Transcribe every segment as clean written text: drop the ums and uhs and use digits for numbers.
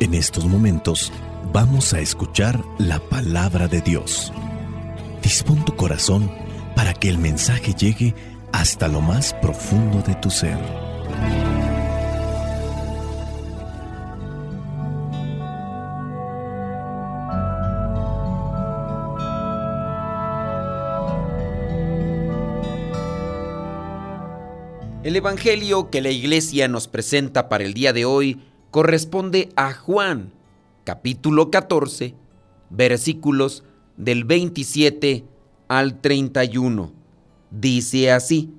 En estos momentos vamos a escuchar la palabra de Dios. Dispón tu corazón para que el mensaje llegue hasta lo más profundo de tu ser. El evangelio que la iglesia nos presenta para el día de hoy corresponde a Juan, capítulo 14, versículos del 27 al 31. Dice así: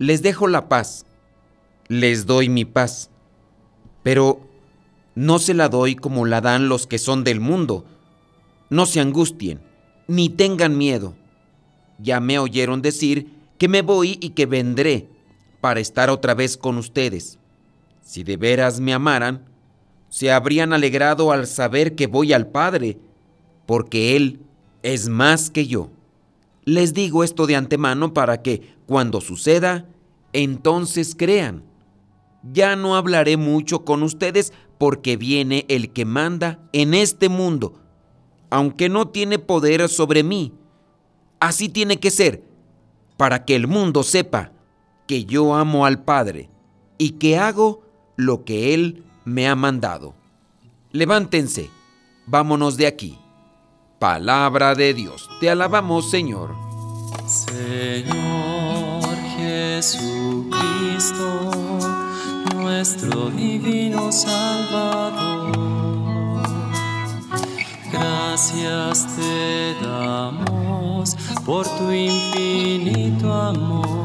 Les dejo la paz, les doy mi paz, pero no se la doy como la dan los que son del mundo. No se angustien, ni tengan miedo. Ya me oyeron decir que me voy y que vendré para estar otra vez con ustedes. Si de veras me amaran, se habrían alegrado al saber que voy al Padre, porque Él es más que yo. Les digo esto de antemano para que, cuando suceda, entonces crean. Ya no hablaré mucho con ustedes porque viene el que manda en este mundo, aunque no tiene poder sobre mí. Así tiene que ser, para que el mundo sepa que yo amo al Padre y que hago lo que Él me ha mandado. Levántense, vámonos de aquí. Palabra de Dios, te alabamos, Señor. Señor Jesucristo, nuestro divino Salvador, gracias te damos por tu infinito amor.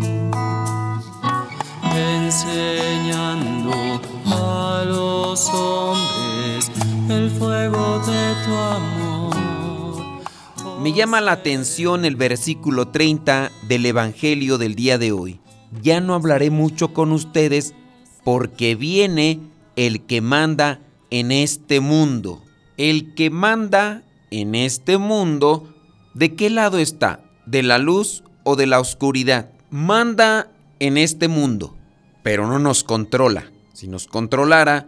enseñando a los hombres el fuego de tu amor. Me llama la atención el versículo 30 del evangelio del día de hoy. Ya no hablaré mucho con ustedes porque viene el que manda en este mundo. El que manda en este mundo, ¿de qué lado está? ¿De la luz o de la oscuridad? Manda en este mundo, pero no nos controla. Si nos controlara,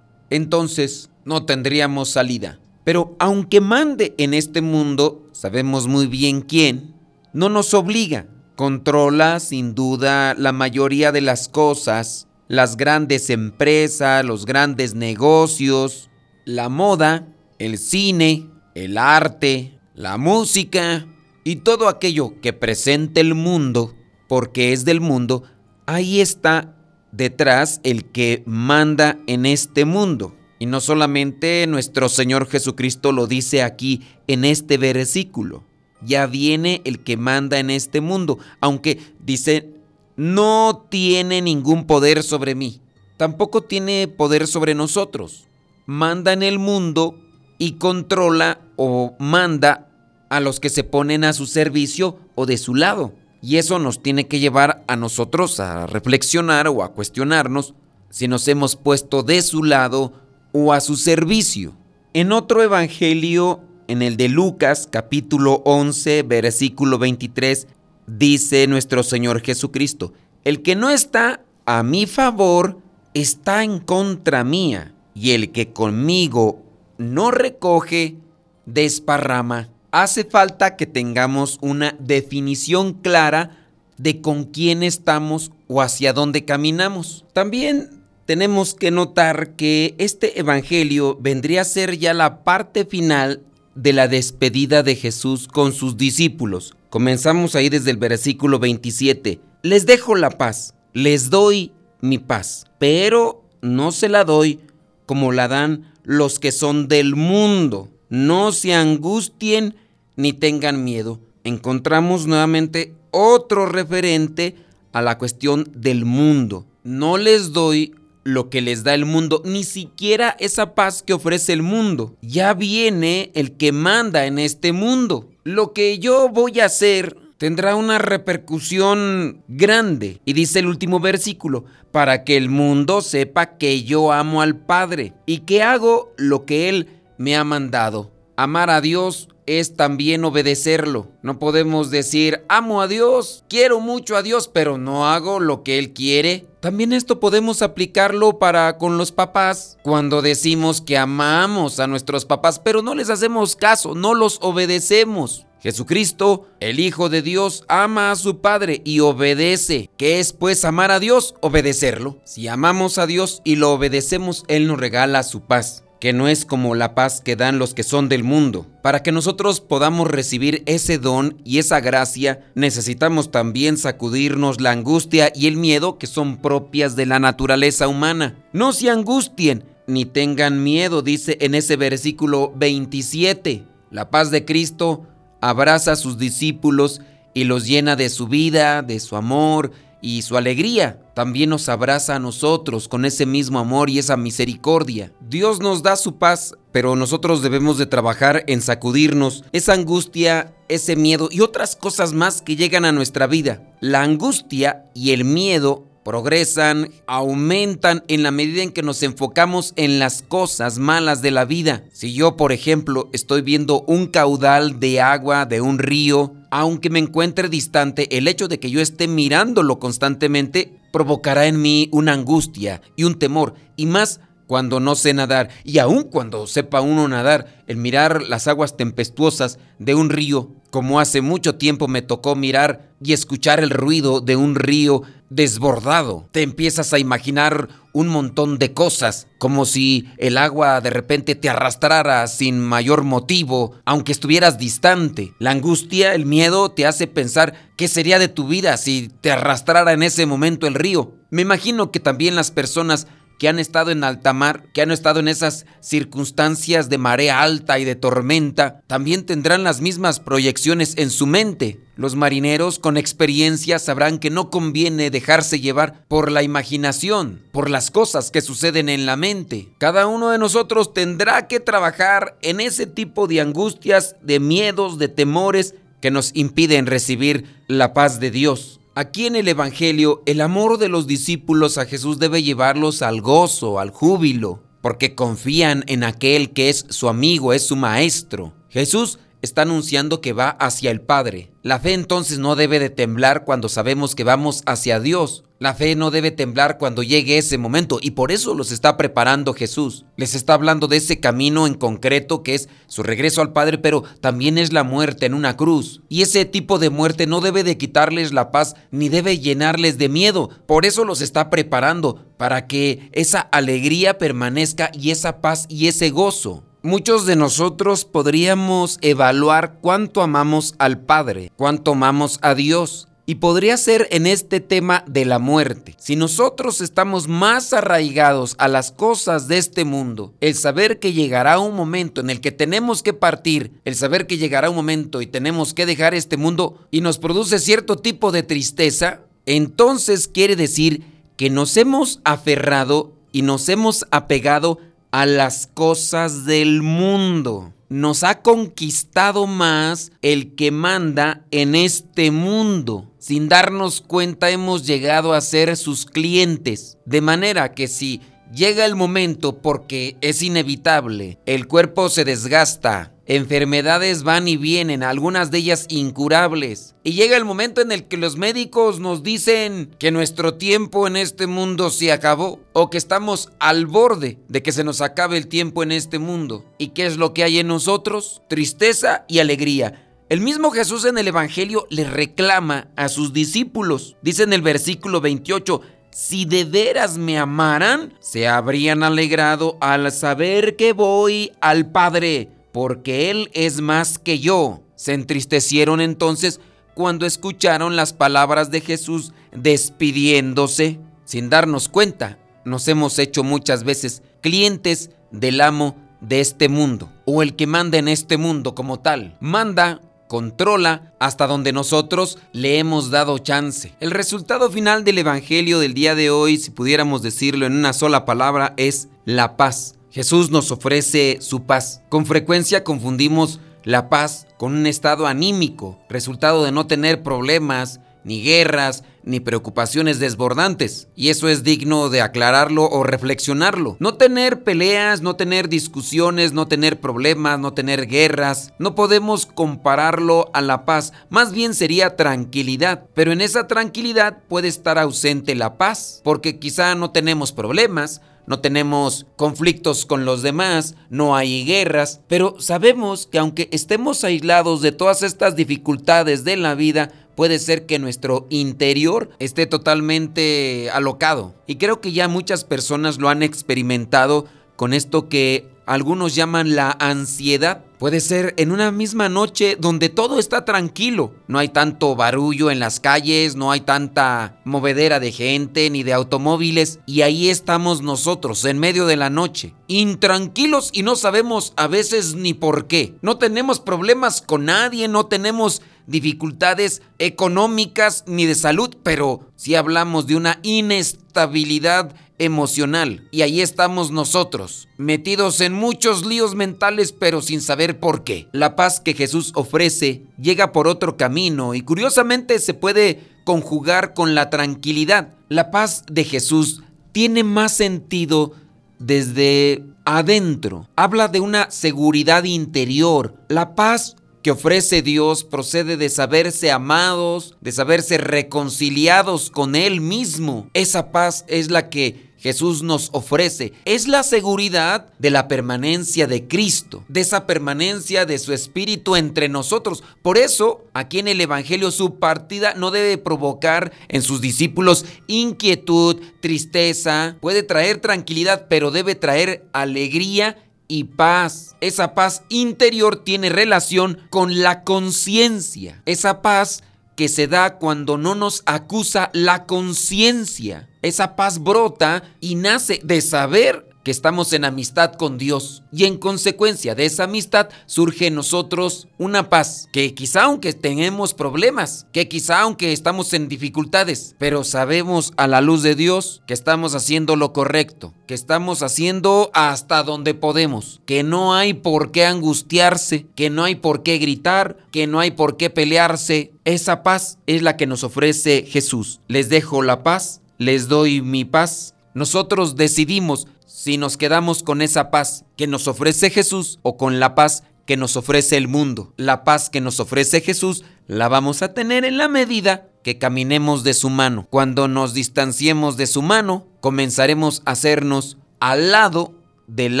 entonces no tendríamos salida. Pero aunque mande en este mundo, sabemos muy bien quién, no nos obliga. Controla sin duda la mayoría de las cosas, las grandes empresas, los grandes negocios, la moda, el cine, el arte, la música y todo aquello que presente el mundo, porque es del mundo. Ahí está detrás el que manda en este mundo. Y no solamente nuestro Señor Jesucristo lo dice aquí en este versículo. Ya viene el que manda en este mundo, aunque dice no tiene ningún poder sobre mí. Tampoco tiene poder sobre nosotros. Manda en el mundo y controla o manda a los que se ponen a su servicio o de su lado. Y eso nos tiene que llevar a nosotros a reflexionar o a cuestionarnos si nos hemos puesto de su lado o a su servicio. En otro evangelio, en el de Lucas, capítulo 11, versículo 23, dice nuestro Señor Jesucristo: El que no está a mi favor está en contra mía, y el que conmigo no recoge, desparrama. Hace falta que tengamos una definición clara de con quién estamos o hacia dónde caminamos. También tenemos que notar que este evangelio vendría a ser ya la parte final de la despedida de Jesús con sus discípulos. Comenzamos ahí desde el versículo 27. Les dejo la paz, les doy mi paz, pero no se la doy como la dan los que son del mundo. No se angustien ni tengan miedo. Encontramos nuevamente otro referente a la cuestión del mundo. No les doy lo que les da el mundo, ni siquiera esa paz que ofrece el mundo. Ya viene el que manda en este mundo. Lo que yo voy a hacer tendrá una repercusión grande. Y dice el último versículo, para que el mundo sepa que yo amo al Padre y que hago lo que Él me ha mandado. Amar a Dios es también obedecerlo. No podemos decir, amo a Dios, quiero mucho a Dios, pero no hago lo que Él quiere. También esto podemos aplicarlo para con los papás. Cuando decimos que amamos a nuestros papás, pero no les hacemos caso, no los obedecemos. Jesucristo, el Hijo de Dios, ama a su Padre y obedece. ¿Qué es pues amar a Dios? Obedecerlo. Si amamos a Dios y lo obedecemos, Él nos regala su paz, que no es como la paz que dan los que son del mundo. Para que nosotros podamos recibir ese don y esa gracia, necesitamos también sacudirnos la angustia y el miedo que son propias de la naturaleza humana. No se angustien ni tengan miedo, dice en ese versículo 27. La paz de Cristo abraza a sus discípulos y los llena de su vida, de su amor y su alegría. También nos abraza a nosotros con ese mismo amor y esa misericordia. Dios nos da su paz, pero nosotros debemos de trabajar en sacudirnos esa angustia, ese miedo y otras cosas más que llegan a nuestra vida. La angustia y el miedo progresan, aumentan en la medida en que nos enfocamos en las cosas malas de la vida. Si yo, por ejemplo, estoy viendo un caudal de agua de un río, aunque me encuentre distante, el hecho de que yo esté mirándolo constantemente provocará en mí una angustia y un temor, y más cuando no sé nadar. Y aun cuando sepa uno nadar, el mirar las aguas tempestuosas de un río, como hace mucho tiempo me tocó mirar y escuchar el ruido de un río desbordado, te empiezas a imaginar un montón de cosas, como si el agua de repente te arrastrara sin mayor motivo, aunque estuvieras distante. La angustia, el miedo te hace pensar qué sería de tu vida si te arrastrara en ese momento el río. Me imagino que también las personas que han estado en alta mar, que han estado en esas circunstancias de marea alta y de tormenta, también tendrán las mismas proyecciones en su mente. Los marineros con experiencia sabrán que no conviene dejarse llevar por la imaginación, por las cosas que suceden en la mente. Cada uno de nosotros tendrá que trabajar en ese tipo de angustias, de miedos, de temores que nos impiden recibir la paz de Dios. Aquí en el Evangelio, el amor de los discípulos a Jesús debe llevarlos al gozo, al júbilo, porque confían en aquel que es su amigo, es su maestro. Jesús está anunciando que va hacia el Padre. La fe entonces no debe de temblar cuando sabemos que vamos hacia Dios. La fe no debe temblar cuando llegue ese momento, y por eso los está preparando Jesús. Les está hablando de ese camino en concreto que es su regreso al Padre, pero también es la muerte en una cruz. Y ese tipo de muerte no debe de quitarles la paz ni debe llenarles de miedo. Por eso los está preparando, para que esa alegría permanezca y esa paz y ese gozo. Muchos de nosotros podríamos evaluar cuánto amamos al Padre, cuánto amamos a Dios, y podría ser en este tema de la muerte. Si nosotros estamos más arraigados a las cosas de este mundo, el saber que llegará un momento en el que tenemos que partir, el saber que llegará un momento y tenemos que dejar este mundo, y nos produce cierto tipo de tristeza, entonces quiere decir que nos hemos aferrado y nos hemos apegado a las cosas del mundo. Nos ha conquistado más el que manda en este mundo. Sin darnos cuenta hemos llegado a ser sus clientes. De manera que si llega el momento, porque es inevitable, el cuerpo se desgasta, enfermedades van y vienen, algunas de ellas incurables, y llega el momento en el que los médicos nos dicen que nuestro tiempo en este mundo se acabó, o que estamos al borde de que se nos acabe el tiempo en este mundo. ¿Y qué es lo que hay en nosotros? Tristeza y alegría. El mismo Jesús en el Evangelio le reclama a sus discípulos. Dice en el versículo 28, si de veras me amaran, se habrían alegrado al saber que voy al Padre, porque Él es más que yo. Se entristecieron entonces cuando escucharon las palabras de Jesús despidiéndose. Sin darnos cuenta, nos hemos hecho muchas veces clientes del amo de este mundo, o el que manda en este mundo como tal. Manda controla hasta donde nosotros le hemos dado chance. El resultado final del evangelio del día de hoy, si pudiéramos decirlo en una sola palabra, es la paz. Jesús nos ofrece su paz. Con frecuencia confundimos la paz con un estado anímico, resultado de no tener problemas, ni guerras, ni preocupaciones desbordantes. Y eso es digno de aclararlo o reflexionarlo. No tener peleas, no tener discusiones, no tener problemas, no tener guerras. No podemos compararlo a la paz. Más bien sería tranquilidad. Pero en esa tranquilidad puede estar ausente la paz, porque quizá no tenemos problemas, no tenemos conflictos con los demás, no hay guerras, pero sabemos que aunque estemos aislados de todas estas dificultades de la vida, puede ser que nuestro interior esté totalmente alocado. Y creo que ya muchas personas lo han experimentado con esto que algunos llaman la ansiedad. Puede ser en una misma noche donde todo está tranquilo. No hay tanto barullo en las calles, no hay tanta movedera de gente ni de automóviles. Y ahí estamos nosotros, en medio de la noche, intranquilos y no sabemos a veces ni por qué. No tenemos problemas con nadie, no tenemos dificultades económicas ni de salud, pero sí hablamos de una inestabilidad emocional. Y ahí estamos nosotros, metidos en muchos líos mentales, pero sin saber por qué. La paz que Jesús ofrece llega por otro camino y curiosamente se puede conjugar con la tranquilidad. La paz de Jesús tiene más sentido desde adentro. Habla de una seguridad interior. La paz que ofrece Dios procede de saberse amados, de saberse reconciliados con Él mismo. Esa paz es la que Jesús nos ofrece. Es la seguridad de la permanencia de Cristo, de esa permanencia de su Espíritu entre nosotros. Por eso, aquí en el Evangelio, su partida no debe provocar en sus discípulos inquietud, tristeza. Puede traer tranquilidad, pero debe traer alegría y paz. Esa paz interior tiene relación con la conciencia. Esa paz que se da cuando no nos acusa la conciencia. Esa paz brota y nace de saber que estamos en amistad con Dios. Y en consecuencia de esa amistad surge en nosotros una paz que quizá aunque tenemos problemas, que quizá aunque estamos en dificultades, pero sabemos a la luz de Dios que estamos haciendo lo correcto, que estamos haciendo hasta donde podemos, que no hay por qué angustiarse, que no hay por qué gritar, que no hay por qué pelearse. Esa paz es la que nos ofrece Jesús. Les dejo la paz, les doy mi paz. Nosotros decidimos si nos quedamos con esa paz que nos ofrece Jesús o con la paz que nos ofrece el mundo. La paz que nos ofrece Jesús la vamos a tener en la medida que caminemos de su mano. Cuando nos distanciemos de su mano, comenzaremos a hacernos al lado del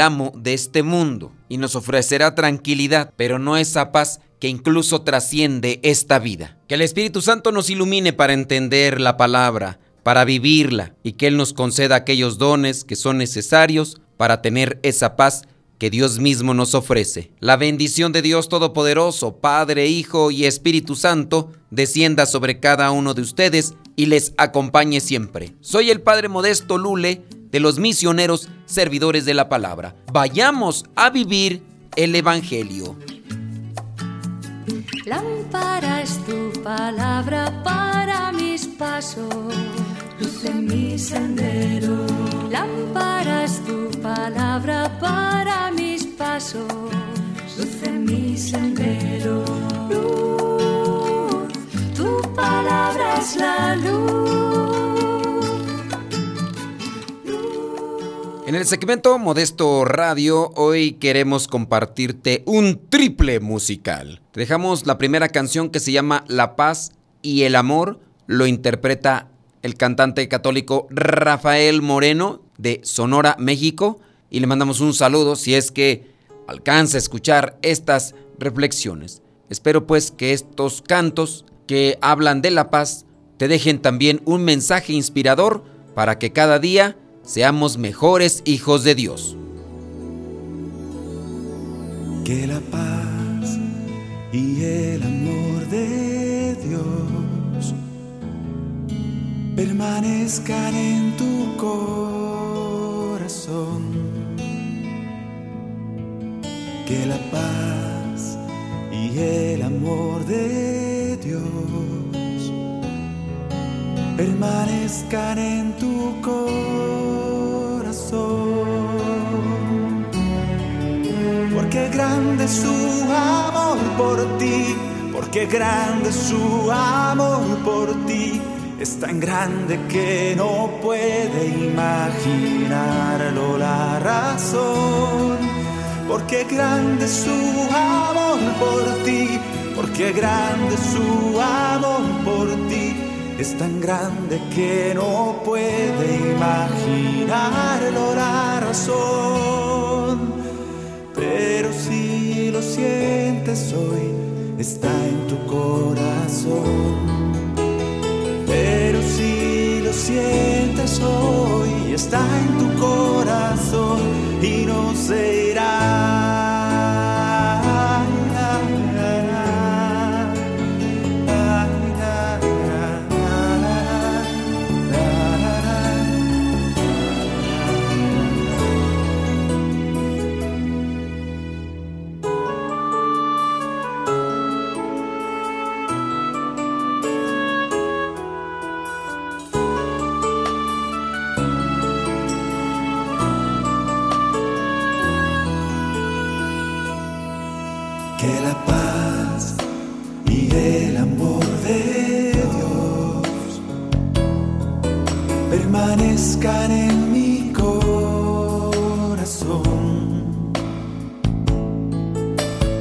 amo de este mundo y nos ofrecerá tranquilidad, pero no esa paz que incluso trasciende esta vida. Que el Espíritu Santo nos ilumine para entender la palabra, para vivirla, y que Él nos conceda aquellos dones que son necesarios para tener esa paz que Dios mismo nos ofrece. La bendición de Dios Todopoderoso, Padre, Hijo y Espíritu Santo, descienda sobre cada uno de ustedes y les acompañe siempre. Soy el Padre Modesto Lule, de los Misioneros Servidores de la Palabra. Vayamos a vivir el Evangelio. Lámpara es tu palabra para mis pasos, luz en mi sendero. Lámpara es tu palabra para mis pasos, luz en mi sendero. Luz, tu palabra es la luz. Luz. En el segmento Modesto Radio, hoy queremos compartirte un triple musical. Te dejamos la primera canción que se llama La Paz y el Amor. Lo interpreta el cantante católico Rafael Moreno de Sonora, México, y le mandamos un saludo si es que alcanza a escuchar estas reflexiones. Espero pues que estos cantos que hablan de la paz te dejen también un mensaje inspirador para que cada día seamos mejores hijos de Dios. Que la paz y el amor de Dios permanezcan en tu corazón. Que la paz y y el amor de Dios permanezcan en tu corazón, porque grande es su amor por ti, porque grande es su amor por ti, es tan grande que no puede imaginarlo la razón, porque grande es su amor por ti, porque grande es su amor por ti, es tan grande que no puede imaginarlo la razón. Pero si lo sientes hoy, está en tu corazón. Pero si lo sientes hoy, está en tu corazón y no se irá. Permanezcan en mi corazón,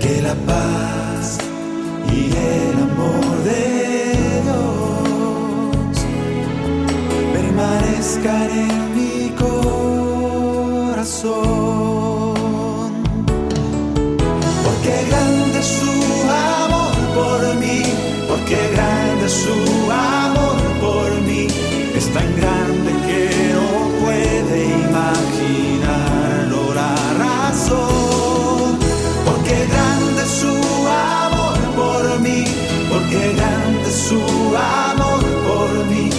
que la paz y el amor de Dios permanezcan en mi corazón, porque grande es su amor por mí, porque grande es su amor por mí, es tan grande que no puede imaginarlo la razón, porque grande es su amor por mí, porque grande es su amor por mí,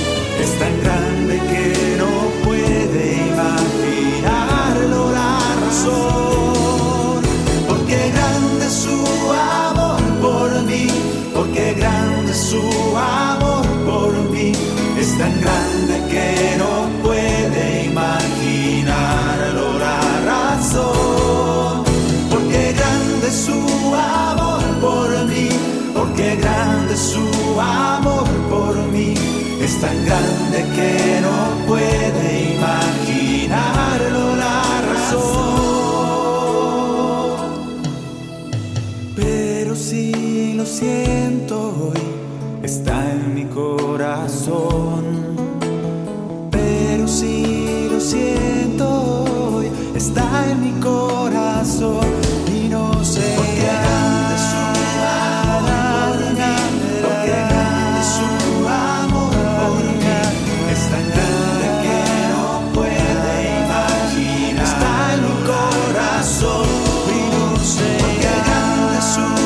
es tan grande que no puede imaginarlo la razón, porque grande es su amor por mí, porque grande es su amor por mí, es tan grande que no puede imaginarlo la razón, porque grande es su amor por mí, porque grande es su amor por mí, es tan grande que no puede imaginarlo la razón. Pero si lo siento hoy, está en mi corazón, pero si lo siento hoy, está en mi corazón y no sé. Porque grande es su amor por mí, porque grande es su amor por mí, es tan grande que no puede imaginar, está en mi corazón y no sé. Porque grande es su amor.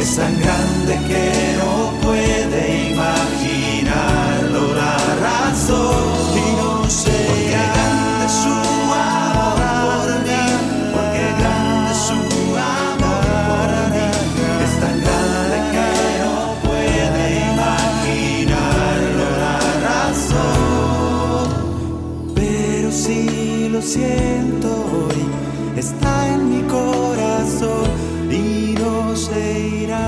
Es tan grande que no puede imaginarlo la razón y no sé. Porque grande es su amor por mí, porque grande es su amor por mí, es tan grande que no puede imaginarlo la razón. Pero si lo siento hoy, está en mi corazón y no se irá.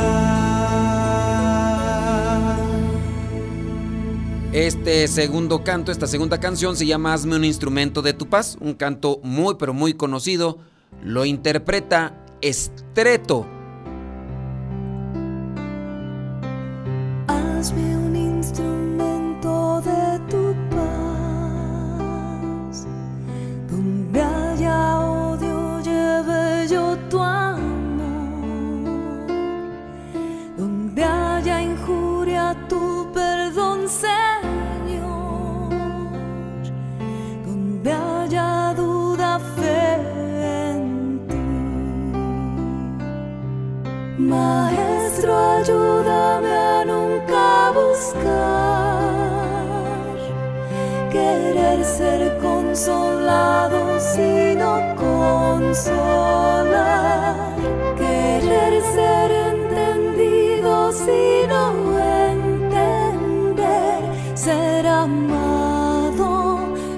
Este segundo canto, esta segunda canción se llama Hazme un instrumento de tu paz, un canto muy pero muy conocido. Lo interpreta Estreto. Hazme un instrumento de tu paz, donde haya odio lleve yo tu amor, donde haya injuria tu perdón, Señor, donde haya duda, fe en ti. Maestro, ayúdame a nunca buscar querer ser contigo, consolado, sino consolar, querer ser entendido, sino entender, ser amado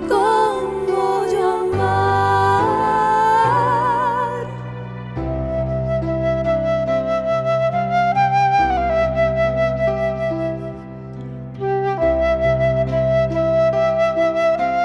como llamar. Hazme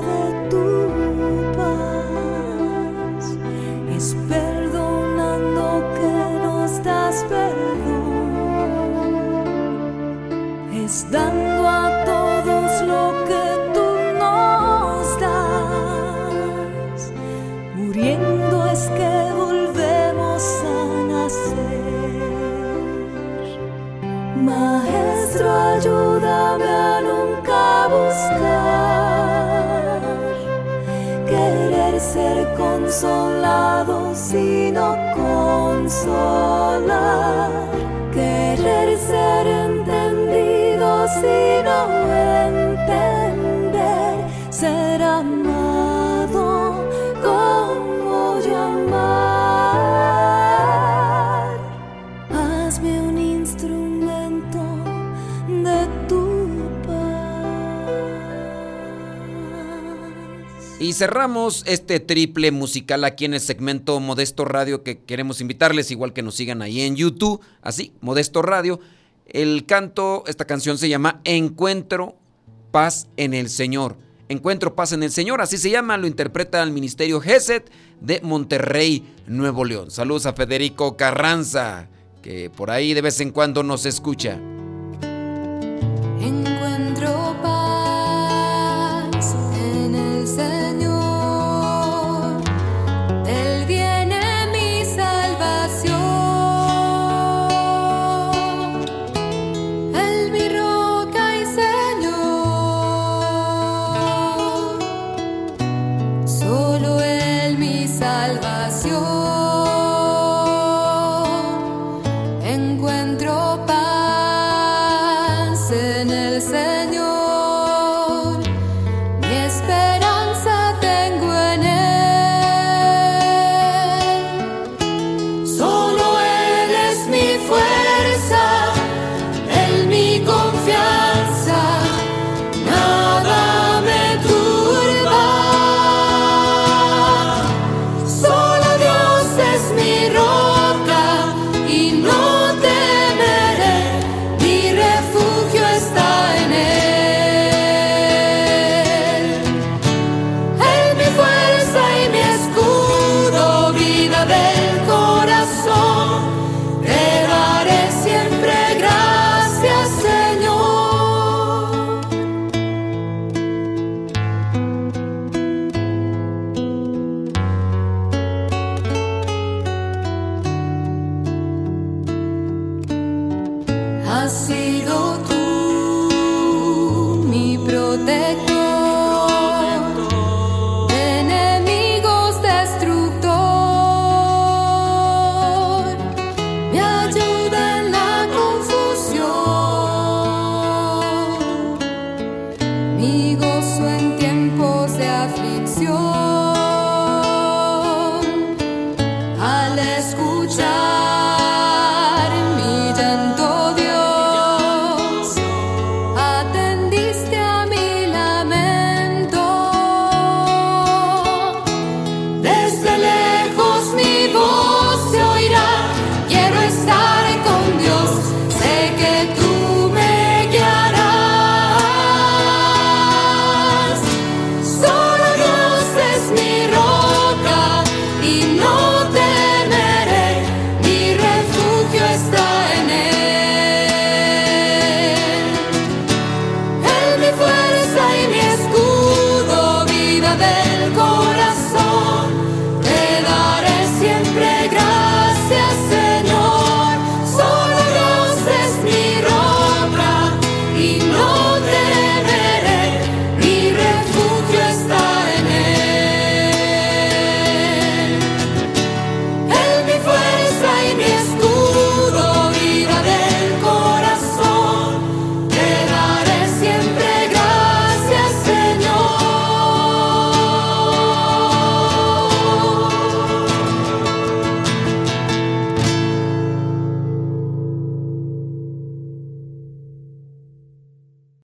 de tu paz, es perdonando que nos das perdón, es dando a todos lo que tú nos das, muriendo es que volvemos a nacer. Maestro, ayúdame a nunca buscar querer ser consolado, sino consolar, querer ser entendido, sino entender, ser amado como llamar. Hazme un instrumento de tu. Y cerramos este triple musical aquí en el segmento Modesto Radio, que queremos invitarles, igual que nos sigan ahí en YouTube, así, Modesto Radio. El canto, esta canción se llama Encuentro Paz en el Señor. Encuentro Paz en el Señor, así se llama, lo interpreta el Ministerio GESET de Monterrey, Nuevo León. Saludos a Federico Carranza, que por ahí de vez en cuando nos escucha. Encuentro paz en el Señor. Al escuchar